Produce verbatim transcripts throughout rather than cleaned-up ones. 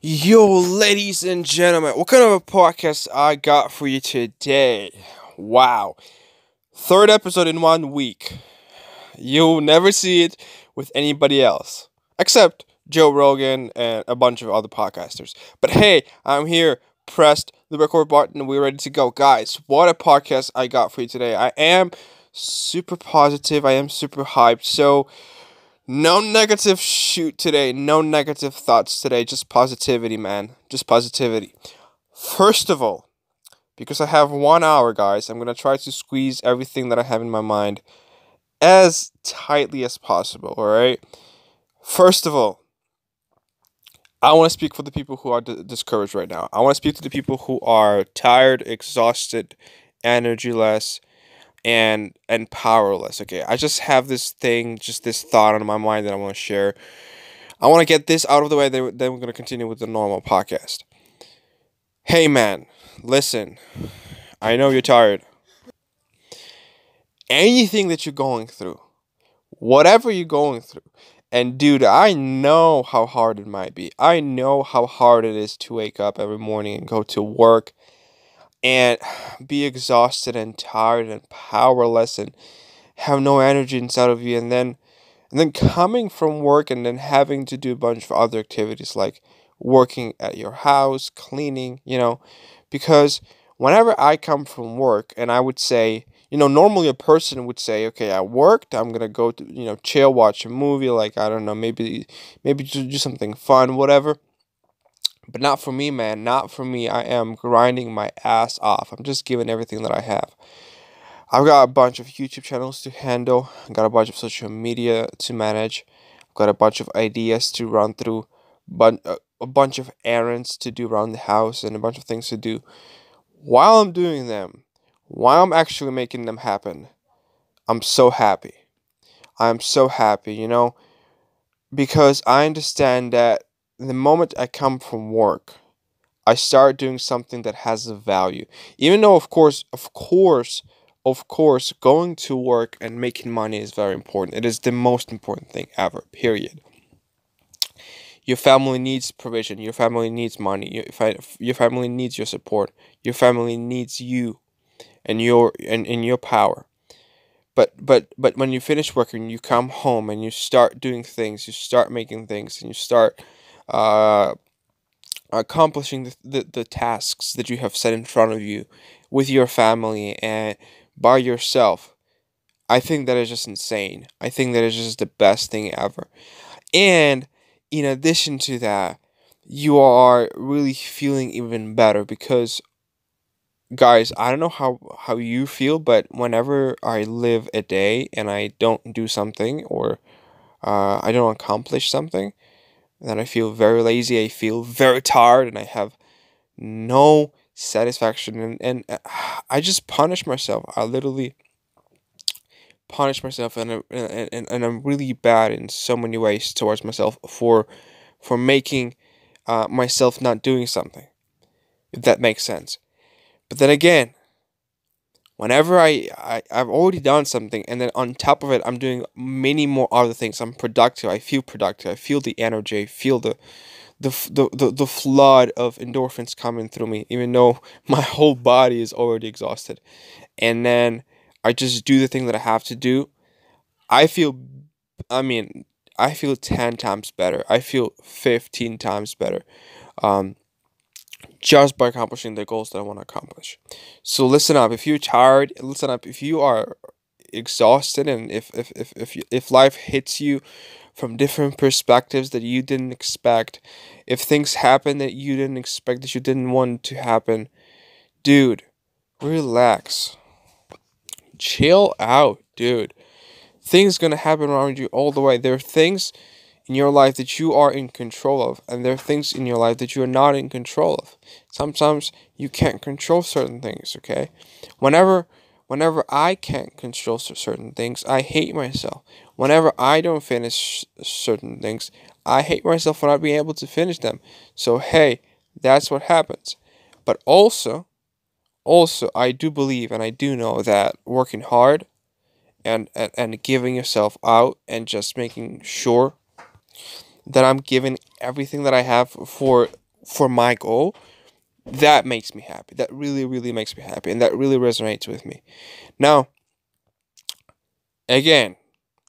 Yo, ladies and gentlemen, what kind of a podcast I got for you today? Wow. Third episode in one week. You'll never see it with anybody else, except Joe Rogan and a bunch of other podcasters. But hey, I'm here, pressed the record button, we're ready to go. Guys, what a podcast I got for you today. I am super positive, I am super hyped, so no negative shoot today, no negative thoughts today, just positivity, man, just positivity. First of all, because I have one hour, guys, I'm going to try to squeeze everything that I have in my mind as tightly as possible, alright? First of all, I want to speak for the people who are d- discouraged right now. I want to speak to the people who are tired, exhausted, energy-less, and and powerless. Okay, I just have this thing, just this thought on my mind that I want to share. I want to get this out of the way, then, then we're going to continue with the normal podcast. Hey man, listen, I know you're tired. Anything that you're going through, whatever you're going through, and dude, I know how hard it might be. I know how hard it is to wake up every morning and go to work and be exhausted and tired and powerless and have no energy inside of you, and then and then coming from work and then having to do a bunch of other activities like working at your house, cleaning, you know, because whenever I come from work, and I would say, you know, normally a person would say, okay, I worked, I'm gonna go to, you know, chill, watch a movie, like, I don't know, maybe maybe just do something fun, whatever. But not for me, man. Not for me. I am grinding my ass off. I'm just giving everything that I have. I've got a bunch of YouTube channels to handle. I've got a bunch of social media to manage. I've got a bunch of ideas to run through. But a bunch of errands to do around the house and a bunch of things to do. While I'm doing them, while I'm actually making them happen, I'm so happy. I'm so happy, you know, because I understand that the moment I come from work, I start doing something that has a value. Even though, of course, of course, of course, going to work and making money is very important. It is the most important thing ever, period. Your family needs provision. Your family needs money. Your, fa- your family needs your support. Your family needs you and your and, and your power. But but but when you finish working, you come home and you start doing things. You start making things and you start Uh, accomplishing the, the the tasks that you have set in front of you with your family and by yourself. I think that is just insane. I think that is just the best thing ever. And in addition to that, you are really feeling even better because, guys, I don't know how, how you feel, but whenever I live a day and I don't do something or uh, I don't accomplish something, then I feel very lazy, I feel very tired, and I have no satisfaction, and, and I just punish myself. I literally punish myself, and, and, and, and I'm really bad in so many ways towards myself for for making uh, myself not doing something, if that makes sense. But then again, whenever I, I, I've already done something, and then on top of it, I'm doing many more other things. I'm productive. I feel productive. I feel the energy. I feel the the the, the, the flood of endorphins coming through me, even though my whole body is already exhausted. And then I just do the thing that I have to do. I feel, I mean, I feel ten times better. I feel fifteen times better. Um... just by accomplishing the goals that I want to accomplish. So listen up, if you're tired, listen up, if you are exhausted, and if if if if, you, if life hits you from different perspectives that you didn't expect, if things happen that you didn't expect, that you didn't want to happen, dude, relax. Chill out, dude. Things going to happen around you all the way. There are things in your life that you are in control of, and there are things in your life that you are not in control of. Sometimes you can't control certain things, okay? Whenever whenever I can't control certain things, I hate myself. Whenever I don't finish certain things, I hate myself for not being able to finish them. So hey, that's what happens. But also, also I do believe and I do know that working hard and and, and giving yourself out and just making sure that I'm giving everything that I have for for my goal, that makes me happy. That really, really makes me happy. And that really resonates with me. Now, again,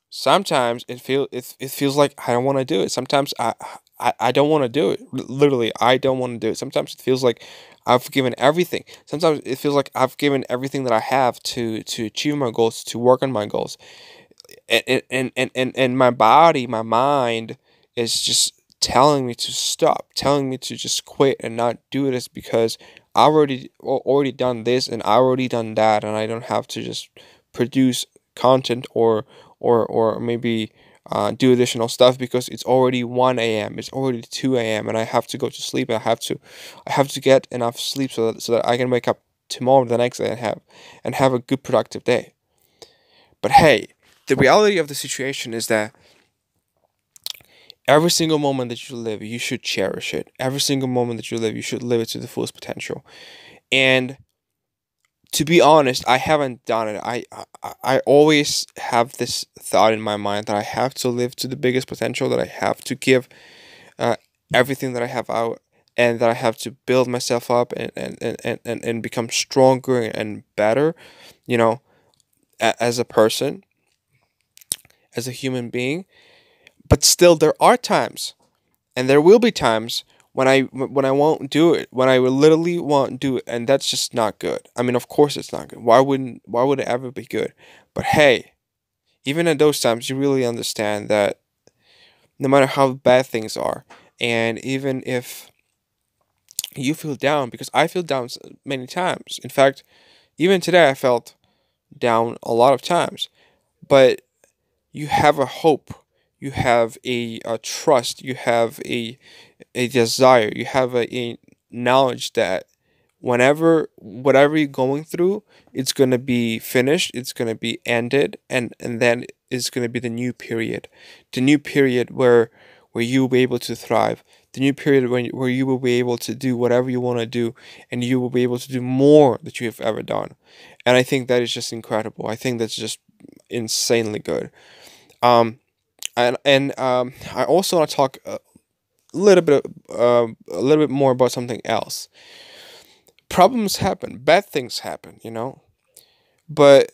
sometimes it feel it, it feels like I don't want to do it. Sometimes I I, I don't want to do it. Literally, I don't want to do it. Sometimes it feels like I've given everything. Sometimes it feels like I've given everything that I have to to achieve my goals, to work on my goals. And and and, and, and my body, my mind is just telling me to stop, telling me to just quit and not do this because I've already already done this and I've already done that, and I don't have to just produce content or or or maybe uh, do additional stuff because it's already one a m It's already two a m and I have to go to sleep. I have to I have to get enough sleep so that so that I can wake up tomorrow, the next day, and have and have a good productive day. But hey, the reality of the situation is that every single moment that you live, you should cherish it. Every single moment that you live, you should live it to the fullest potential. And to be honest, I haven't done it. I, I I always have this thought in my mind that I have to live to the biggest potential, that I have to give uh, everything that I have out, and that I have to build myself up and, and, and, and, and become stronger and better, you know, as a person, as a human being. But still, there are times, and there will be times when I when I won't do it, when I literally won't do it, and that's just not good. I mean, of course it's not good. Why wouldn't why would it ever be good? But hey, even in those times, you really understand that no matter how bad things are, and even if you feel down, because I feel down many times. In fact, even today I felt down a lot of times. But you have a hope. You have a, a trust, you have a a desire, you have a, a knowledge that whenever, whatever you're going through, it's going to be finished, it's going to be ended, and, and then it's going to be the new period. The new period where where you will be able to thrive. The new period when, where you will be able to do whatever you want to do, and you will be able to do more that you have ever done. And I think that is just incredible. I think that's just insanely good. Um... And and um, I also want to talk a little bit uh, a little bit more about something else. Problems happen, bad things happen, you know, but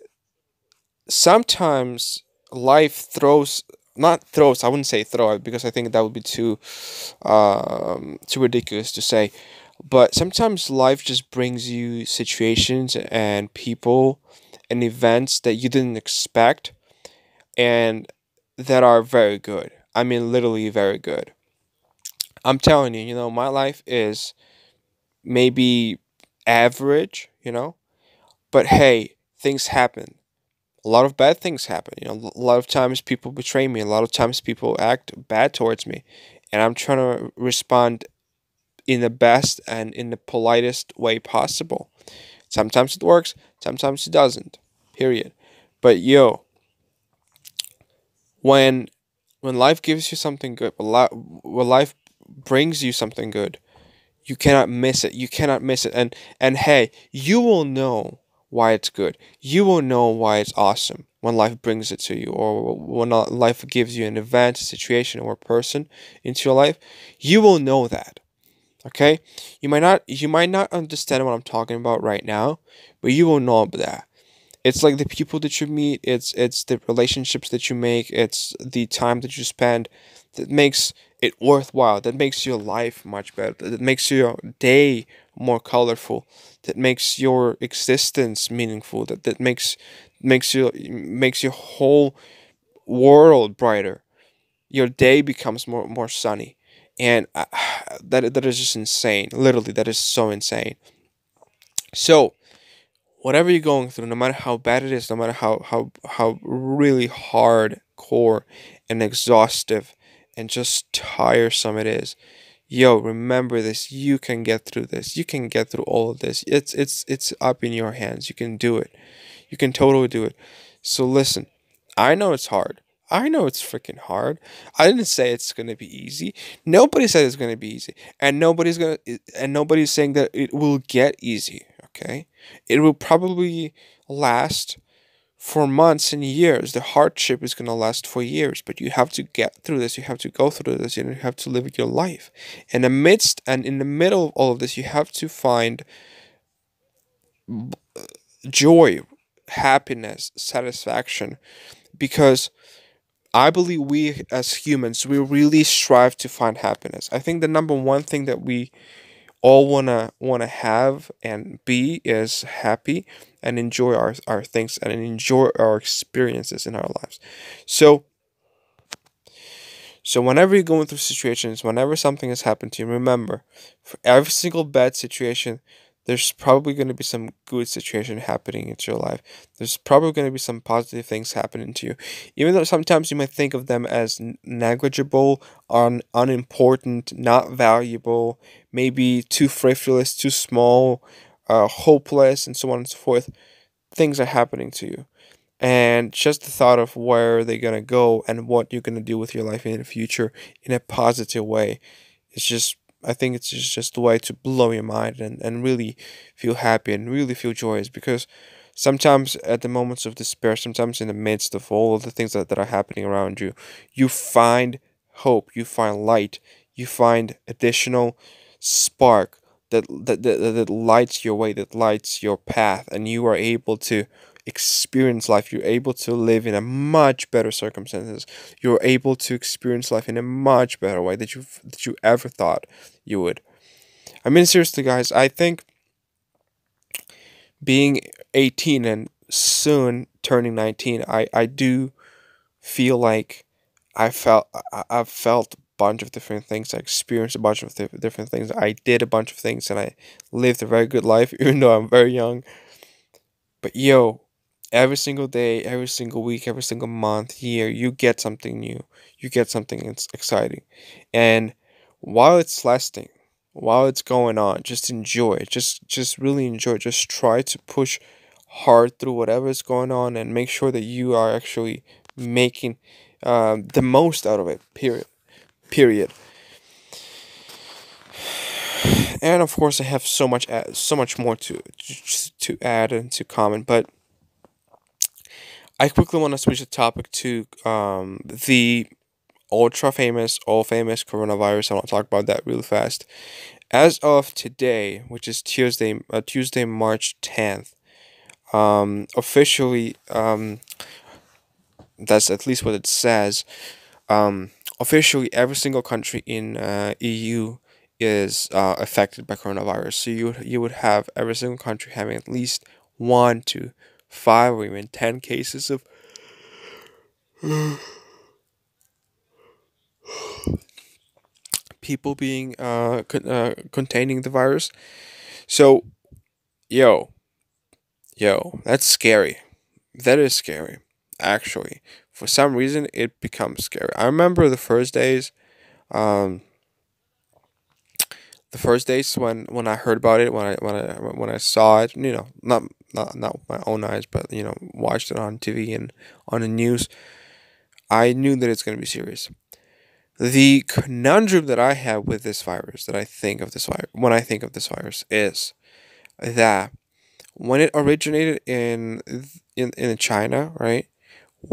sometimes life throws not throws. I wouldn't say throw because I think that would be too um, too ridiculous to say. But sometimes life just brings you situations and people and events that you didn't expect, and that are very good. I mean, literally very good. I'm telling you, you know, my life is maybe average, you know, but hey, things happen. A lot of bad things happen. You know, a lot of times people betray me. A lot of times people act bad towards me, and I'm trying to respond in the best and in the politest way possible. Sometimes it works. Sometimes it doesn't. Period. But yo, When when life gives you something good, when life brings you something good, you cannot miss it. You cannot miss it. And and hey, you will know why it's good. You will know why it's awesome when life brings it to you, or when life gives you an event, a situation, or a person into your life. You will know that. Okay? You might not you might not understand what I'm talking about right now, but you will know that. It's like the people that you meet, it's it's the relationships that you make, it's the time that you spend that makes it worthwhile, that makes your life much better, that makes your day more colorful, that makes your existence meaningful, that, that makes makes you makes your whole world brighter. Your day becomes more more sunny. And uh, that that is just insane. Literally, that is so insane. So whatever you're going through, no matter how bad it is, no matter how how how really hardcore and exhaustive and just tiresome it is, yo, remember this. You can get through this. You can get through all of this. It's it's it's up in your hands. You can do it. You can totally do it. So listen, I know it's hard. I know it's freaking hard. I didn't say it's gonna be easy. Nobody said it's gonna be easy, and nobody's gonna and nobody's saying that it will get easy. Okay, it will probably last for months and years. The hardship is going to last for years, but you have to get through this. You have to go through this, and you have to live your life. And amidst and in the middle of all of this, you have to find joy, happiness, satisfaction, because I believe we as humans, we really strive to find happiness. I think the number one thing that we all wanna wanna have and be is happy and enjoy our, our things and enjoy our experiences in our lives. So so whenever you're going through situations, whenever something has happened to you, remember, for every single bad situation, there's probably going to be some good situation happening into your life. There's probably going to be some positive things happening to you. Even though sometimes you might think of them as negligible, un unimportant, not valuable, maybe too frivolous, too small, uh, hopeless, and so on and so forth. Things are happening to you. And just the thought of where they're going to go and what you're going to do with your life in the future in a positive way is just, I think it's just a way to blow your mind and, and really feel happy and really feel joyous, because sometimes at the moments of despair, sometimes in the midst of all of the things that, that are happening around you, you find hope, you find light, you find additional spark that, that, that, that lights your way, that lights your path, and you are able to experience life. You're able to live in a much better circumstances. You're able to experience life in a much better way that you that you ever thought you would. I mean, seriously, guys, I think being eighteen and soon turning nineteen, I I do feel like I felt I, I've felt a bunch of different things. I experienced a bunch of th different things. I did a bunch of things, and I lived a very good life, even though I'm very young. But yo, every single day, every single week, every single month, year, you get something new. You get something that's exciting. And while it's lasting, while it's going on, just enjoy it. Just, just really enjoy it. Just try to push hard through whatever is going on and make sure that you are actually making uh, the most out of it, period. Period. And of course, I have so much, so much more to, to add and to comment, but I quickly want to switch the topic to um, the ultra-famous, all-famous coronavirus. I want to talk about that really fast. As of today, which is Tuesday, uh, Tuesday, March tenth, um, officially, um, that's at least what it says, um, officially every single country in uh, E U is uh, affected by coronavirus. So you, you would have every single country having at least one, two, five or even ten cases of people being uh, con uh containing the virus. So yo yo that's scary. That is scary, actually. For some reason, it becomes scary. I remember the first days um the first days when when I heard about it, when I when I when I saw it, you know, not Not, not my own eyes, but, you know, watched it on T V and on the news, I knew that it's going to be serious. The conundrum that I have with this virus, that I think of this virus, when I think of this virus, is that when it originated in in, in China, right?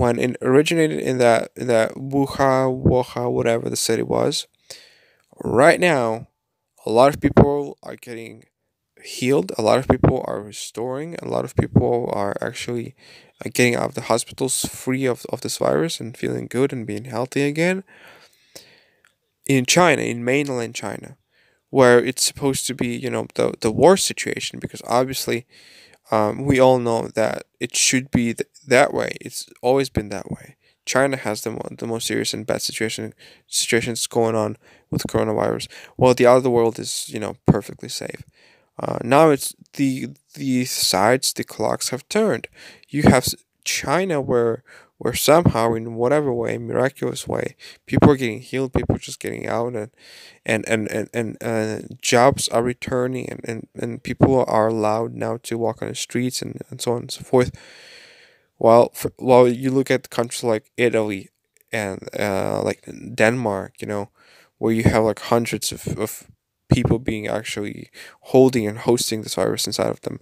When it originated in that, in that Wuhan, Wuhan, whatever the city was, right now, a lot of people are getting healed. A lot of people are restoring. A lot of people are actually getting out of the hospitals free of, of this virus and feeling good and being healthy again. In China, in mainland China, where it's supposed to be, you know, the, the war situation, because obviously um, we all know that it should be th that way. It's always been that way. China has the, mo the most serious and bad situation situations going on with coronavirus, while the other world is, you know, perfectly safe. Uh, now it's the the sides, the clocks have turned. You have China where where somehow, in whatever way, miraculous way, people are getting healed, people are just getting out, and and and and, and uh, jobs are returning, and, and and people are allowed now to walk on the streets, and, and so on and so forth. While for, while you look at countries like Italy and uh, like Denmark, you know, where you have like hundreds of, of people being actually holding and hosting this virus inside of them.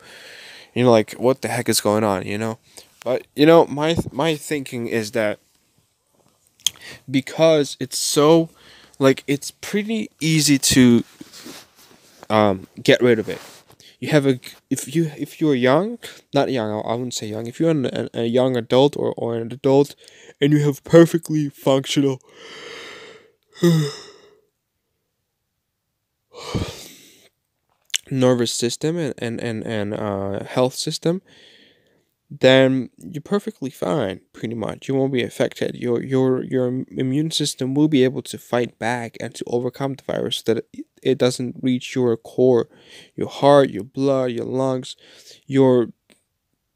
You know, like, what the heck is going on, you know? But, you know, my my thinking is that because it's so, like, it's pretty easy to um, get rid of it. You have a, if, you, if you're young, not young, I wouldn't say young, if you're an, a young adult or, or an adult, and you have perfectly functional, nervous system and, and, and, and uh, health system, then you're perfectly fine, pretty much. You won't be affected. Your your your immune system will be able to fight back and to overcome the virus so that it doesn't reach your core, your heart, your blood, your lungs, your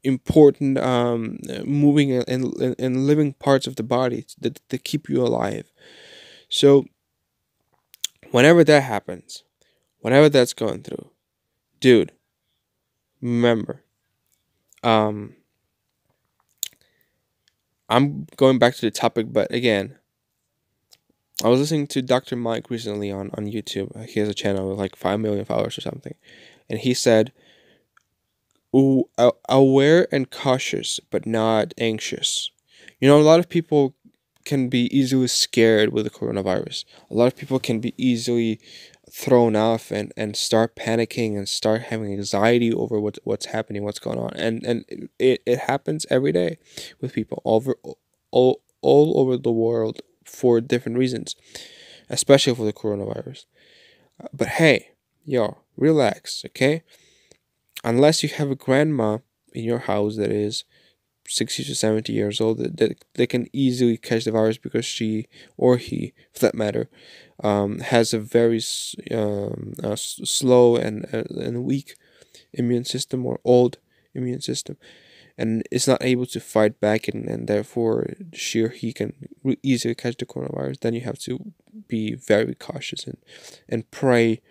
important um moving and and, and living parts of the body that, that keep you alive. So whenever that happens, whenever that's going through, dude, remember, um. I'm going back to the topic, but again, I was listening to Doctor Mike recently on, on YouTube. He has a channel with like five million followers or something. And he said, Ooh, aware and cautious, but not anxious. You know, a lot of people can be easily scared with the coronavirus. A lot of people can be easily thrown off and, and start panicking and start having anxiety over what, what's happening, what's going on. And and it, it happens every day with people all over, all, all over the world for different reasons, especially for the coronavirus. But hey, yo, relax, okay? Unless you have a grandma in your house that is sixty to seventy years old, that they, they can easily catch the virus because she or he, for that matter, um, has a very um, uh, slow and uh, and weak immune system or old immune system, and is not able to fight back, and, and therefore she or he can easily catch the coronavirus. Then you have to be very cautious and and pray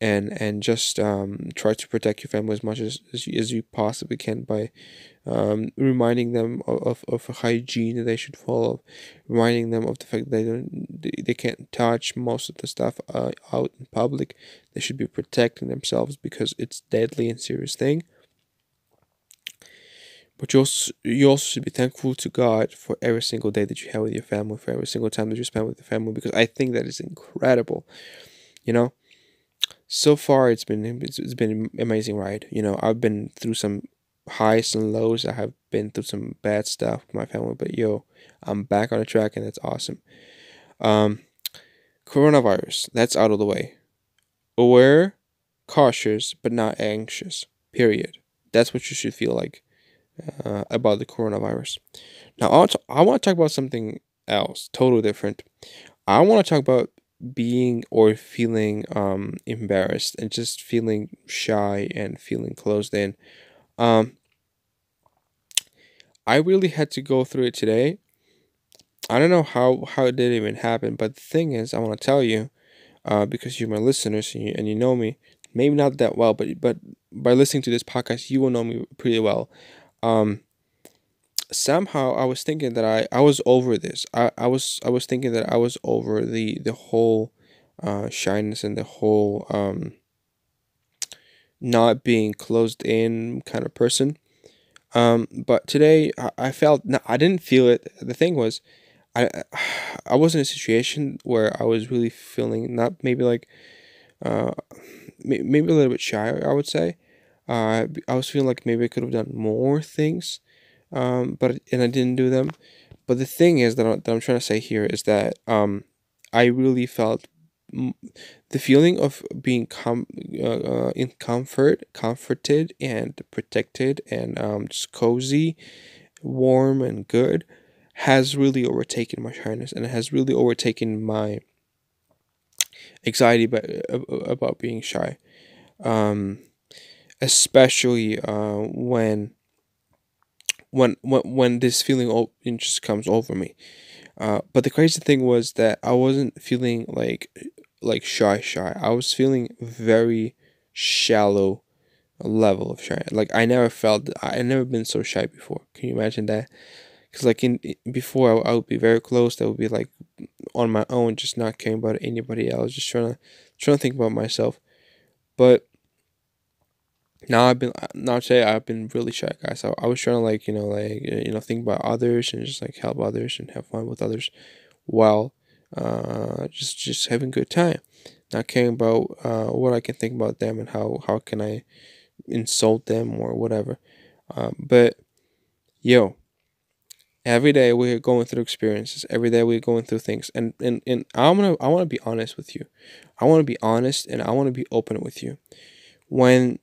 and and just um, try to protect your family as much as, as, you, as you possibly can by Um, reminding them of, of, of hygiene that they should follow, reminding them of the fact that they don't, they, they can't touch most of the stuff uh, out in public. They should be protecting themselves because it's deadly and serious thing. But you also, you also should be thankful to God for every single day that you have with your family, for every single time that you spend with your family, because I think that is incredible, you know. So far, it's been it's, it's been an amazing ride. You know, I've been through some highs and lows. I have been through some bad stuff with my family, but yo, I'm back on the track, and that's awesome. Um, coronavirus, that's out of the way. Aware, cautious, but not anxious, period. That's what you should feel like uh, about the coronavirus. Now, I want to, I want to talk about something else, totally different. I want to talk about being or feeling um, embarrassed and just feeling shy and feeling closed in. Um, I really had to go through it today. I don't know how, how it did even happen, but the thing is, I want to tell you, uh, because you're my listeners and you, and you know me, maybe not that well, but, but by listening to this podcast, you will know me pretty well. Um, somehow I was thinking that I, I was over this. I, I was, I was thinking that I was over the, the whole, uh, shyness and the whole, um, not being closed in kind of person. Um, but today I, I felt, no, I didn't feel it. The thing was, I, I was in a situation where I was really feeling not maybe like, uh, maybe a little bit shy, I would say. Uh, I was feeling like maybe I could have done more things, um, but, and I didn't do them. But the thing is that, I, that I'm trying to say here is that, um, I really felt the feeling of being com uh, in comfort, comforted and protected and um, just cozy, warm and good has really overtaken my shyness, and it has really overtaken my anxiety about, about being shy, um, especially uh, when, when, when, when this feeling just comes over me. Uh, but the crazy thing was that I wasn't feeling like like shy shy. I was feeling very shallow level of shy. Like I never felt I never been so shy before. Can you imagine that? Because like in before I, I would be very close. I would be like on my own, just not caring about anybody else, just trying to trying to think about myself. But now I've been now today I've been really shy, guys. So I was trying to like you know like you know think about others and just like help others and have fun with others, while uh just just having a good time, not caring about uh what I can think about them and how how can I insult them or whatever. Um, but yo, every day we're going through experiences. Every day we're going through things, and and and I'm gonna I want to be honest with you. I want to be honest and I want to be open with you. When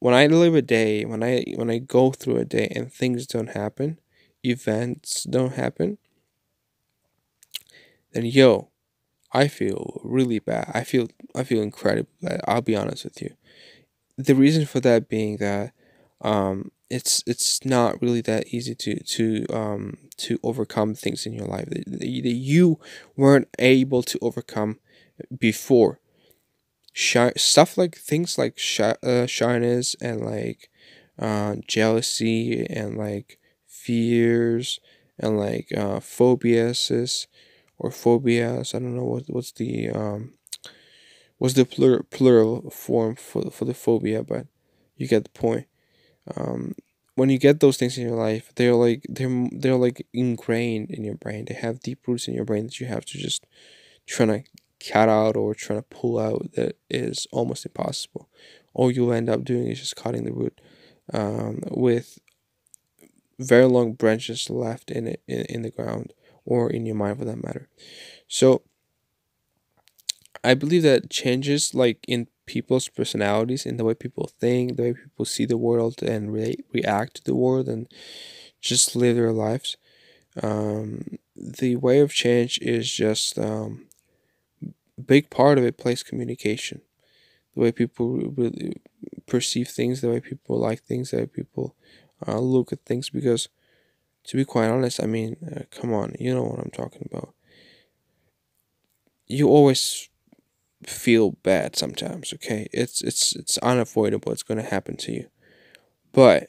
when I live a day, when I when I go through a day and things don't happen, events don't happen, then yo, I feel really bad. I feel I feel incredibly bad. I'll be honest with you. The reason for that being that um, it's it's not really that easy to to um, to overcome things in your life that, that you weren't able to overcome before. Shy, stuff like things like shy, uh, shyness and like uh, jealousy and like fears and like uh, phobias or phobias. I don't know what what's the um, what's the plur- plural form for for the phobia, but you get the point. Um, when you get those things in your life, they're like they're they're like ingrained in your brain. They have deep roots in your brain that you have to just try to cut out or trying to pull out, that is almost impossible. All you'll end up doing is just cutting the root um, with very long branches left in it in, in the ground or in your mind for that matter. So I believe that changes like in people's personalities, in the way people think, the way people see the world and re- react to the world and just live their lives. Um, the way of change is just um, big part of it plays communication, the way people really perceive things, the way people like things, the way people uh, look at things. Because to be quite honest, I mean, uh, come on, you know what I'm talking about. You always feel bad sometimes, okay? It's it's it's unavoidable. It's gonna happen to you. But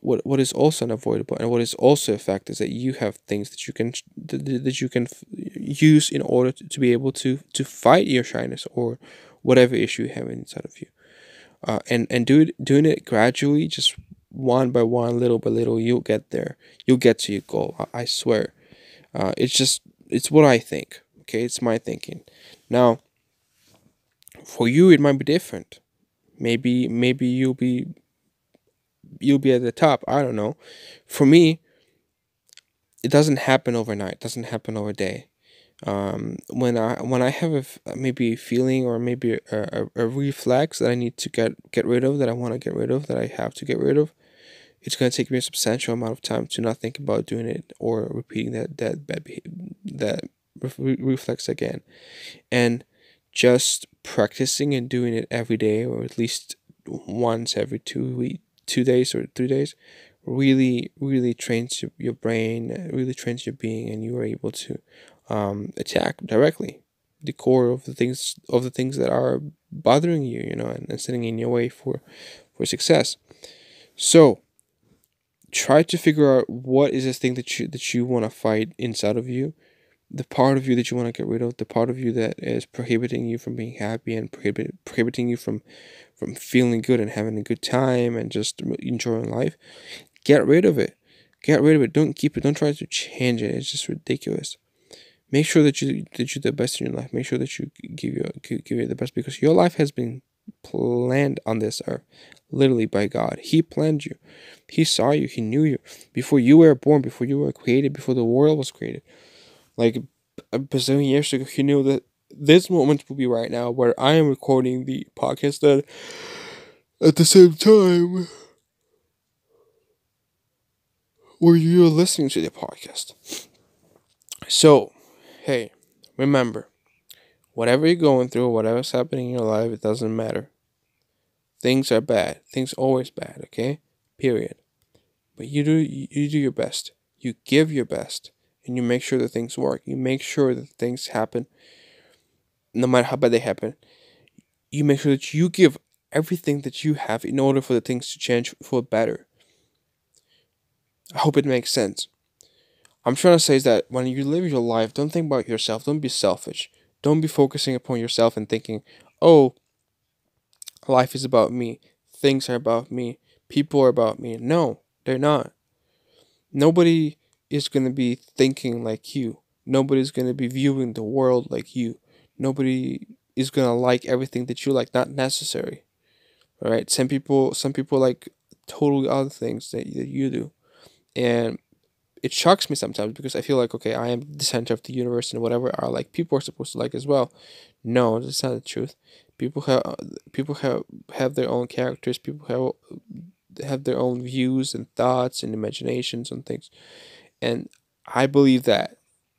what what is also unavoidable and what is also a fact is that you have things that you can that you can f- use in order to, to be able to to fight your shyness or whatever issue you have inside of you, uh, and and do it, doing it gradually, just one by one, little by little, you'll get there. You'll get to your goal. I, I swear. Uh, it's just it's what I think. Okay, it's my thinking. Now, for you, it might be different. Maybe maybe you'll be. You'll be at the top. I don't know. For me, it doesn't happen overnight. It doesn't happen over a day. Um, when I when I have a, maybe a feeling or maybe a, a, a reflex that I need to get, get rid of, that I want to get rid of, that I have to get rid of, it's going to take me a substantial amount of time to not think about doing it or repeating that that bad that re- reflex again. And just practicing and doing it every day, or at least once every two weeks. two days or three days really really trains your, your brain, really trains your being, and you are able to um, attack directly the core of the things of the things that are bothering you, you know, and, and sitting in your way for for success. So try to figure out what is this thing that you that you want to fight inside of you, the part of you that you want to get rid of, the part of you that is prohibiting you from being happy and prohibit, prohibiting you from from feeling good and having a good time and just enjoying life. Get rid of it. Get rid of it. Don't keep it. Don't try to change it. It's just ridiculous. Make sure that you that you do the best in your life. Make sure that you give your give it the best, because your life has been planned on this earth, literally by God. He planned you. He saw you. He knew you before you were born, before you were created, before the world was created. Like a bazillion years ago, he knew that this moment will be right now, where I am recording the podcast. That at the same time, where you're listening to the podcast. So, hey, remember, whatever you're going through, whatever's happening in your life, it doesn't matter. Things are bad. Things always bad. Okay, period. But you do you do your best. You give your best. And you make sure that things work. You make sure that things happen. No matter how bad they happen. You make sure that you give everything that you have in order for the things to change for better. I hope it makes sense. I'm trying to say is that when you live your life, don't think about yourself. Don't be selfish. Don't be focusing upon yourself and thinking, oh, life is about me, things are about me, people are about me. No, they're not. Nobody is going to be thinking like you. Nobody's going to be viewing the world like you. Nobody is going to like everything that you like. Not necessary. All right. Some people, some people like totally other things that, that you do. And it shocks me sometimes because I feel like, okay, I am the center of the universe and whatever I like, people are supposed to like as well. No, that's not the truth. People have, people have, have their own characters. People have, have their own views and thoughts and imaginations and things. And I believe that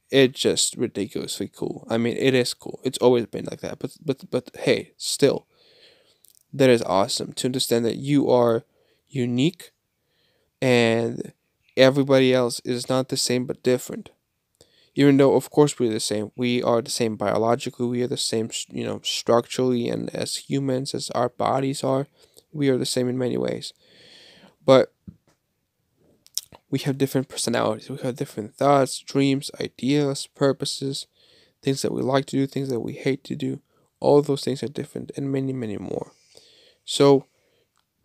it's just ridiculously cool. I mean, it is cool. It's always been like that. But, but, but hey, still, that is awesome to understand that you are unique and everybody else is not the same but different. Even though, of course, we're the same. We are the same biologically. We are the same, you know, structurally and as humans, as our bodies are. We are the same in many ways. But we have different personalities. We have different thoughts, dreams, ideas, purposes, things that we like to do, things that we hate to do. All those things are different and many, many more. So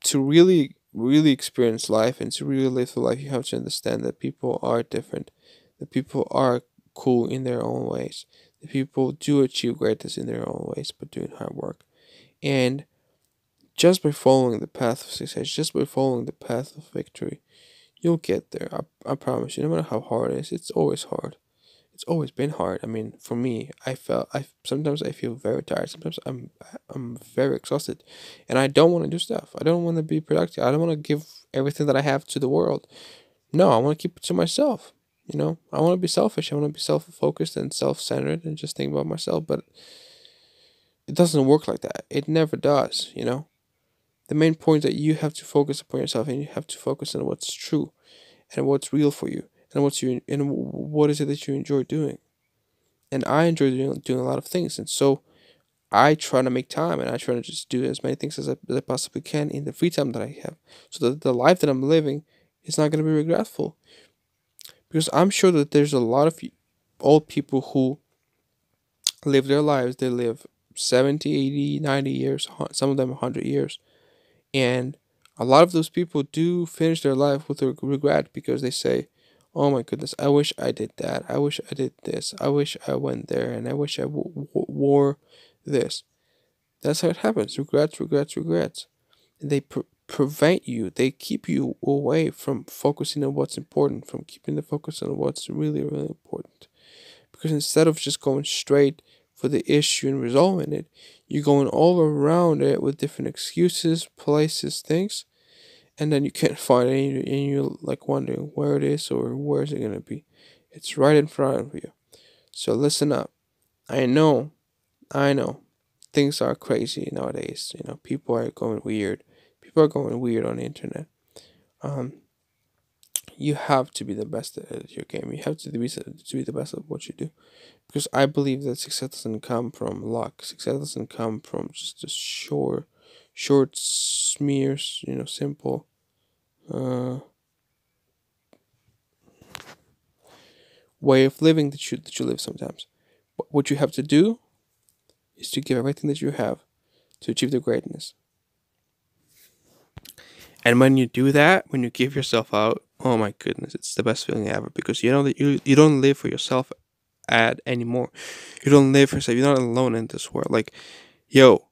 to really, really experience life and to really live the life, you have to understand that people are different. That people are cool in their own ways. That people do achieve greatness in their own ways, but doing hard work. And just by following the path of success, just by following the path of victory, you'll get there. I, I promise you, no matter how hard it is, it's always hard. It's always been hard. I mean, for me, I felt, I sometimes I feel very tired. Sometimes I'm I'm very exhausted. And I don't want to do stuff. I don't want to be productive. I don't want to give everything that I have to the world. No, I want to keep it to myself. You know, I want to be selfish. I want to be self-focused and self-centered and just think about myself. But it doesn't work like that. It never does, you know. The main point that you have to focus upon yourself, and you have to focus on what's true and what's real for you and what's you and what is it that you enjoy doing. And I enjoy doing, doing a lot of things. And so I try to make time, and I try to just do as many things as I, as I possibly can in the free time that I have, so that the life that I'm living is not going to be regretful. Because I'm sure that there's a lot of old people who live their lives. They live seventy, eighty, ninety years, some of them one hundred years. And a lot of those people do finish their life with a regret, because they say, oh my goodness, I wish I did that. I wish I did this. I wish I went there. And I wish I w w wore this. That's how it happens. Regrets, regrets, regrets. And they pre prevent you. They keep you away from focusing on what's important, from keeping the focus on what's really, really important. Because instead of just going straight for the issue and resolving it, you're going all around it with different excuses, places, things, and then you can't find it, and you're, and you're like wondering where it is or where is it going to be. It's right in front of you. So listen up. I know, I know, things are crazy nowadays. You know, people are going weird. People are going weird on the internet. Um, you have to be the best at your game. You have to be to be the best at what you do, because I believe that success doesn't come from luck. Success doesn't come from just a short, short smears. You know, simple. Uh, way of living that you that you live sometimes. But what you have to do is to give everything that you have to achieve the greatness. And when you do that, when you give yourself out, oh my goodness, it's the best feeling ever, because you know that you, you don't live for yourself ad anymore. You don't live for yourself. You're not alone in this world. Like, yo,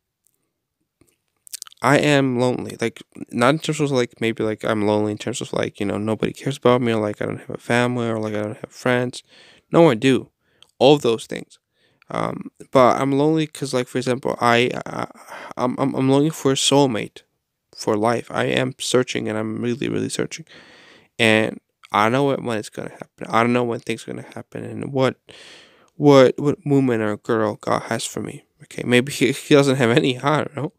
I am lonely. Like, not in terms of like, maybe like I'm lonely in terms of like, you know, nobody cares about me, or like I don't have a family, or like I don't have friends. No, I do. All of those things. Um, but I'm lonely because, like, for example, I, I I'm, I'm, I'm longing for a soulmate for life. I am searching, and I'm really, really searching. And I don't know when it's going to happen. I don't know when things are going to happen, and what what what woman or girl God has for me. Okay, maybe he, he doesn't have any. I don't know.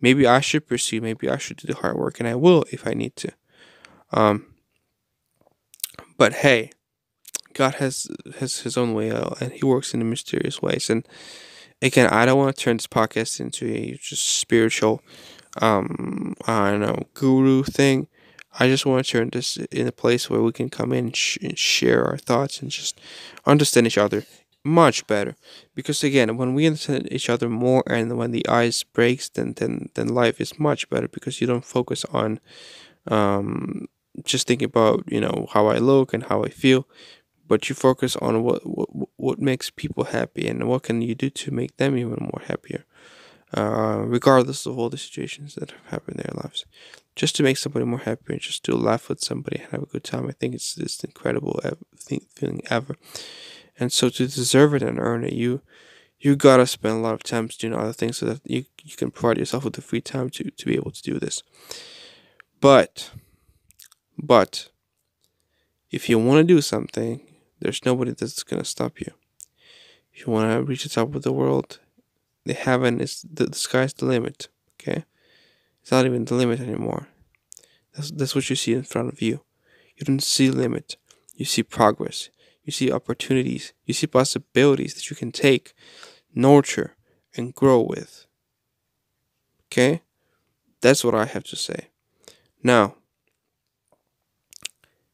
Maybe I should pursue. Maybe I should do the hard work, and I will if I need to. Um. But hey, God has, has his own way out, and he works in the mysterious ways. And again, I don't want to turn this podcast into a just spiritual, um, I don't know, guru thing. I just want to turn this in a place where we can come in and, sh and share our thoughts and just understand each other much better, because again, when we understand each other more and when the ice breaks, then then then life is much better, because you don't focus on um just thinking about, you know, how I look and how I feel, but you focus on what what, what makes people happy and what can you do to make them even more happier, uh, regardless of all the situations that have happened in their lives, just to make somebody more happy and just to laugh with somebody and have a good time. I think it's this incredible thing, feeling ever. And so to deserve it and earn it, you you gotta spend a lot of time doing other things so that you, you can provide yourself with the free time to, to be able to do this. But, but, if you want to do something, there's nobody that's gonna stop you. If you want to reach the top of the world, the heaven is, the, the sky's the limit, okay? It's not even the limit anymore. That's, that's what you see in front of you. You don't see limit, you see progress. You see opportunities, you see possibilities that you can take, nurture, and grow with. Okay? That's what I have to say. Now,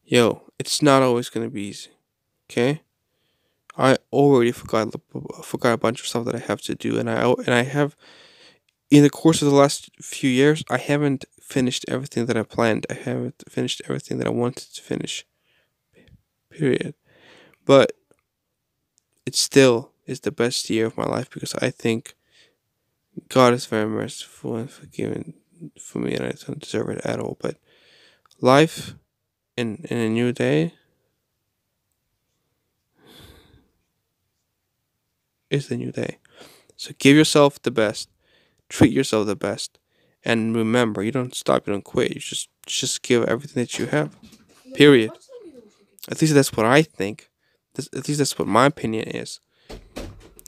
yo, it's not always going to be easy. Okay? I already forgot forgot a bunch of stuff that I have to do, and I and I have, in the course of the last few years, I haven't finished everything that I planned. I haven't finished everything that I wanted to finish. Period. But it still is the best year of my life, because I think God is very merciful and forgiving for me, and I don't deserve it at all. But life in, in a new day is the new day. So give yourself the best, treat yourself the best, and remember, you don't stop, you don't quit, you just, just give everything that you have, period. At least that's what I think. At least that's what my opinion is.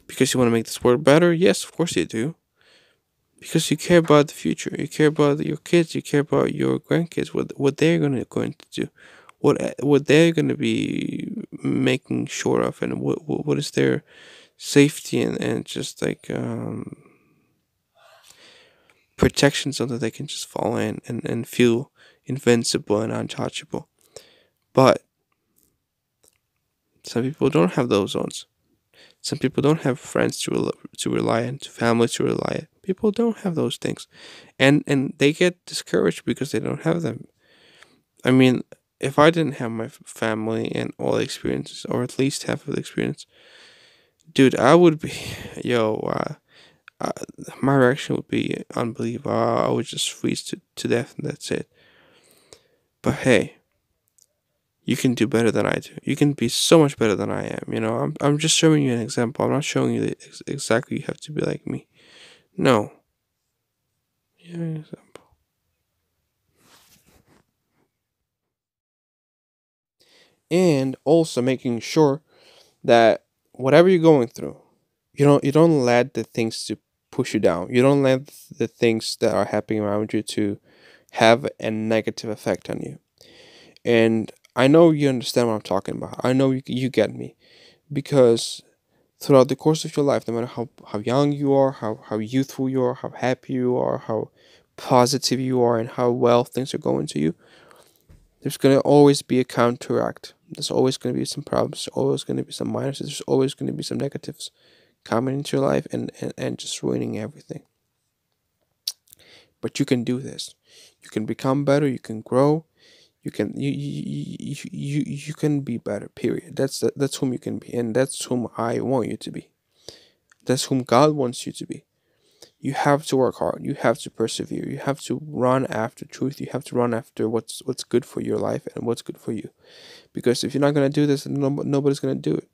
Because you want to make this world better? Yes, of course you do. Because you care about the future. You care about your kids. You care about your grandkids. What what they're gonna going to do. What what they're gonna be making sure of, and what what, what is their safety and, and just like um, protection, so that they can just fall in and, and feel invincible and untouchable. But some people don't have those zones. Some people don't have friends to rel to rely on, to family to rely on. People don't have those things, and and they get discouraged because they don't have them. I mean, if I didn't have my family and all the experiences, or at least half of the experience, dude, I would be, yo, uh, I, my reaction would be unbelievable. I would just freeze to, to death, and that's it. But hey, you can do better than I do. You can be so much better than I am. You know, I'm I'm just showing you an example. I'm not showing you that ex exactly you have to be like me. No. Yeah, an example. And also making sure that whatever you're going through, you don't you don't let the things to push you down. You don't let the things that are happening around you to have a negative effect on you. And I know you understand what I'm talking about. I know you, you get me, because throughout the course of your life, no matter how, how young you are, how, how youthful you are, how happy you are, how positive you are, and how well things are going to you, there's going to always be a counteract. There's always going to be some problems. There's always going to be some minuses. There's always going to be some negatives coming into your life and, and, and just ruining everything. But you can do this. You can become better. You can grow. You can you you, you you can be better, period. That's that's whom you can be, and that's whom I want you to be. That's whom God wants you to be. You have to work hard. You have to persevere. You have to run after truth. You have to run after what's what's good for your life and what's good for you. Because if you're not gonna do this, no, nobody's gonna do it.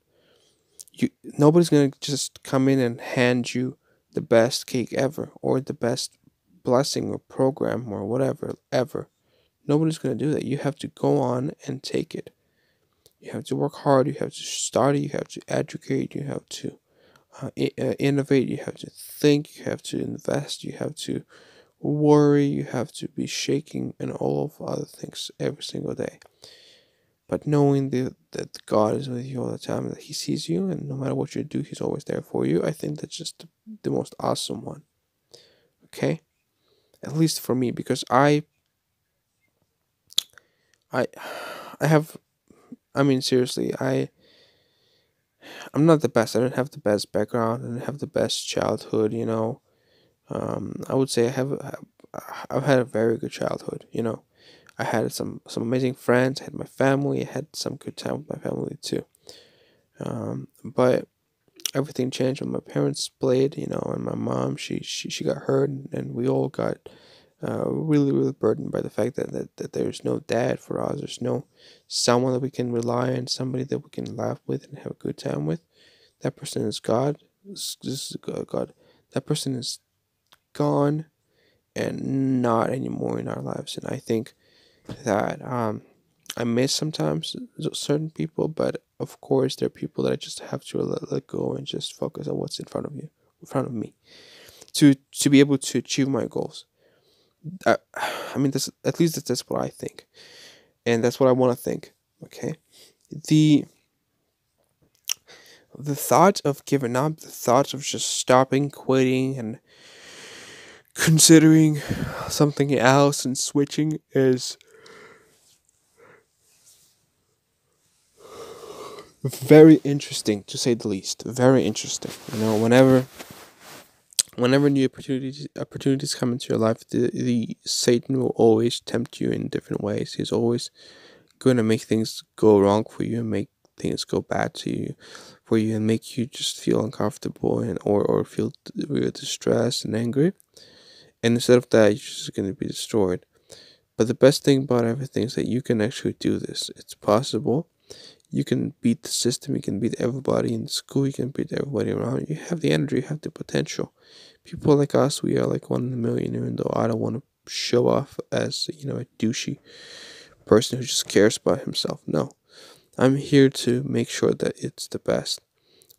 You nobody's gonna just come in and hand you the best cake ever, or the best blessing or program or whatever ever. Nobody's going to do that. You have to go on and take it. You have to work hard. You have to study. You have to educate. You have to uh, uh, innovate. You have to think. You have to invest. You have to worry. You have to be shaking and all of other things every single day. But knowing the, that God is with you all the time, that He sees you, and no matter what you do, He's always there for you, I think that's just the, the most awesome one. Okay? At least for me, because I... I I have I mean seriously I I'm not the best. I didn't have the best background. I didn't have the best childhood, you know. Um, I would say I have, I've had a very good childhood, you know. I had some, some amazing friends. I had my family. I had some good time with my family too. Um, but everything changed when my parents split, you know, and my mom, she, she, she got hurt, and we all got uh, really, really burdened by the fact that, that, that there's no dad for us. There's no someone that we can rely on, somebody that we can laugh with and have a good time with. That person is God. This is God. That person is gone and not anymore in our lives. And I think that um I miss sometimes certain people, but of course there are people that I just have to let, let go and just focus on what's in front of you, in front of me, to to be able to achieve my goals. I, I mean, that's at least that's, that's what I think, and that's what I want to think. Okay, the the thought of giving up, the thought of just stopping, quitting, and considering something else and switching is very interesting, to say the least. Very interesting. You know, whenever whenever new opportunities opportunities come into your life, the, the Satan will always tempt you in different ways. He's always going to make things go wrong for you and make things go bad to you, for you, and make you just feel uncomfortable and or, or feel real distressed and angry. And instead of that, you're just going to be destroyed. But the best thing about everything is that you can actually do this. It's possible. You can beat the system, you can beat everybody in school, you can beat everybody around. You have the energy, you have the potential. People like us, we are like one in a million, even though I don't want to show off as, you know, a douchey person who just cares about himself. No. I'm here to make sure that it's the best.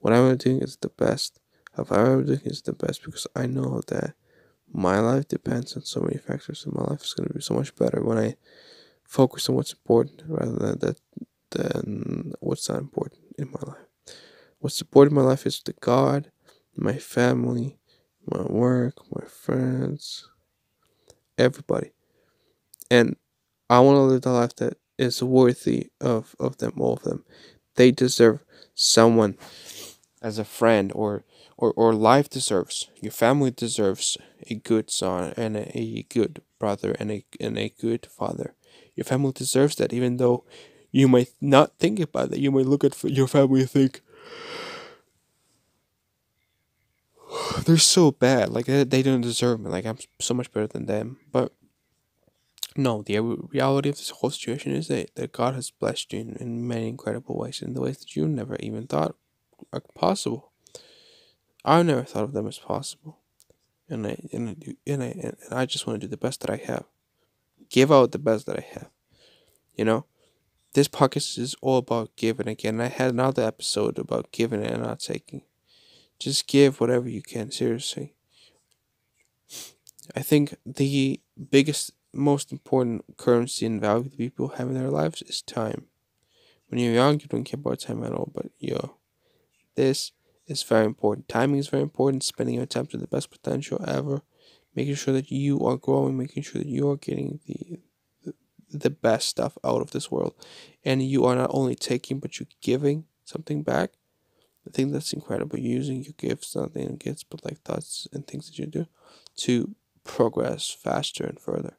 What I'm doing is the best. If I'm doing is the best, because I know that my life depends on so many factors, and my life is going to be so much better when I focus on what's important rather than that. Then what's not important in my life. What's important in my life is the God, my family, my work, my friends, everybody. And I want to live the life that is worthy of, of them, all of them. They deserve someone as a friend, or, or, or life deserves, your family deserves a good son and a, a good brother and a, and a good father. Your family deserves that, even though you might not think about it. You might look at your family and think, they're so bad. Like, they, they don't deserve me. Like, I'm so much better than them. But no, the reality of this whole situation is that, that God has blessed you in, in many incredible ways. In the ways that you never even thought are possible. I never thought of them as possible. And I, and I, do, and I, and I just want to do the best that I have. Give out the best that I have. You know? This podcast is all about giving again. I had another episode about giving and not taking. Just give whatever you can, seriously. I think the biggest, most important currency and value that people have in their lives is time. When you're young, you don't care about time at all, but yo, this is very important. Timing is very important. Spending your time to the best potential ever. Making sure that you are growing, making sure that you are getting the the best stuff out of this world, and you are not only taking, but you're giving something back. I think that's incredible. You're using your gifts, not in gifts, but like thoughts and things that you do to progress faster and further,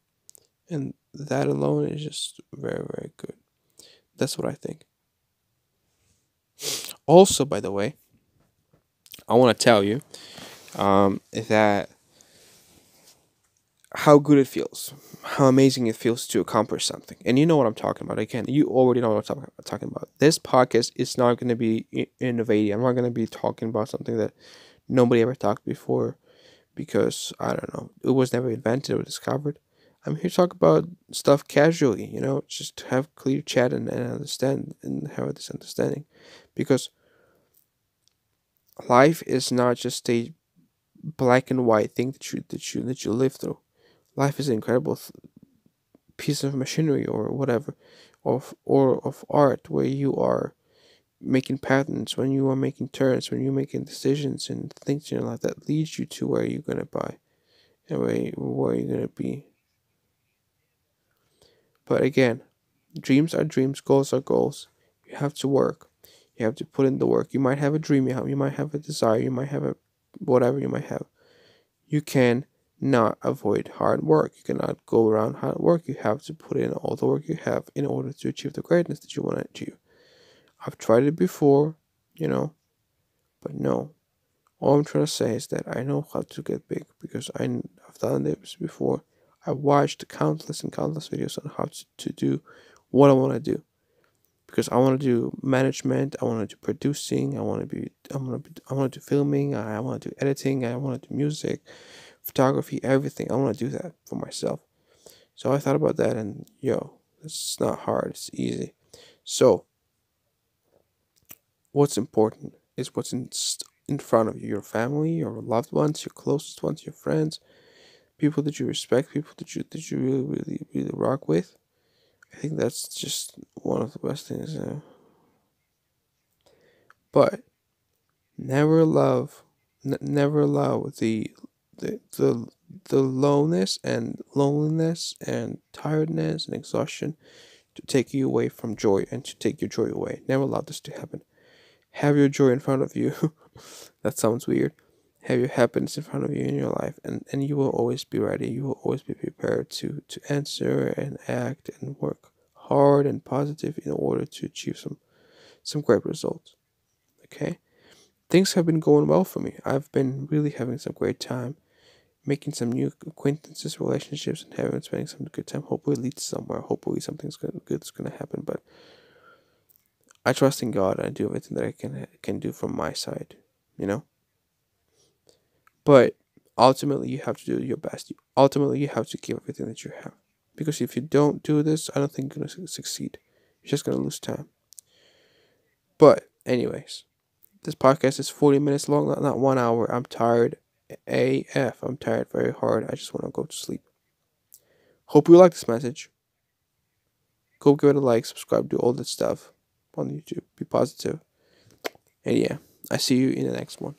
and that alone is just very, very good. That's what I think. Also, by the way, I want to tell you um that how good it feels, how amazing it feels to accomplish something. And you know what I'm talking about. Again, you already know what I'm talking about. This podcast is not going to be innovative. I'm not going to be talking about something that nobody ever talked before, because, I don't know, it was never invented or discovered. I'm here to talk about stuff casually, you know, just to have clear chat and, and understand and have this understanding. Because life is not just a black and white thing that you, that you, that you live through. Life is an incredible piece of machinery, or whatever, of or of art, where you are making patterns, when you are making turns, when you're making decisions and things in your life that leads you to where you're gonna buy, and where you, where you're gonna be. But again, dreams are dreams, goals are goals. You have to work. You have to put in the work. You might have a dream, you might have a desire, you might have a whatever you might have. You can not avoid hard work. You cannot go around hard work. You have to put in all the work you have in order to achieve the greatness that you want to achieve. I've tried it before, you know, but no. All I'm trying to say is that I know how to get big because I, I've done this before. I watched countless and countless videos on how to, to do what I want to do, because I want to do management, I want to do producing, I want to be, I want to, I want to do filming, I want to do editing, I want to do music, photography, everything. I want to do that for myself. So I thought about that, and yo, it's not hard; it's easy. So, what's important is what's in in front of you: your family, your loved ones, your closest ones, your friends, people that you respect, people that you that you really, really, really rock with. I think that's just one of the best things. Uh, but never love, n never allow the, the the the lowness and loneliness and tiredness and exhaustion to take you away from joy and to take your joy away. Never allow this to happen. Have your joy in front of you. That sounds weird. Have your happiness in front of you in your life, and, and you will always be ready. You will always be prepared to, to answer and act and work hard and positive in order to achieve some some great results. Okay? Things have been going well for me. I've been really having some great time, making some new acquaintances, relationships, and having spending some good time. Hopefully it leads somewhere. Hopefully something's gonna, good's going to happen. But I trust in God. I do everything that I can can do from my side, you know? But ultimately, you have to do your best. You, ultimately, you have to give everything that you have. Because if you don't do this, I don't think you're going to succeed. You're just going to lose time. But anyways, this podcast is forty minutes long, not, not one hour. I'm tired A F. I'm tired very hard. I just want to go to sleep. Hope you like this message. Go give it a like, subscribe, do all that stuff on YouTube. Be positive. And yeah, I see you in the next one.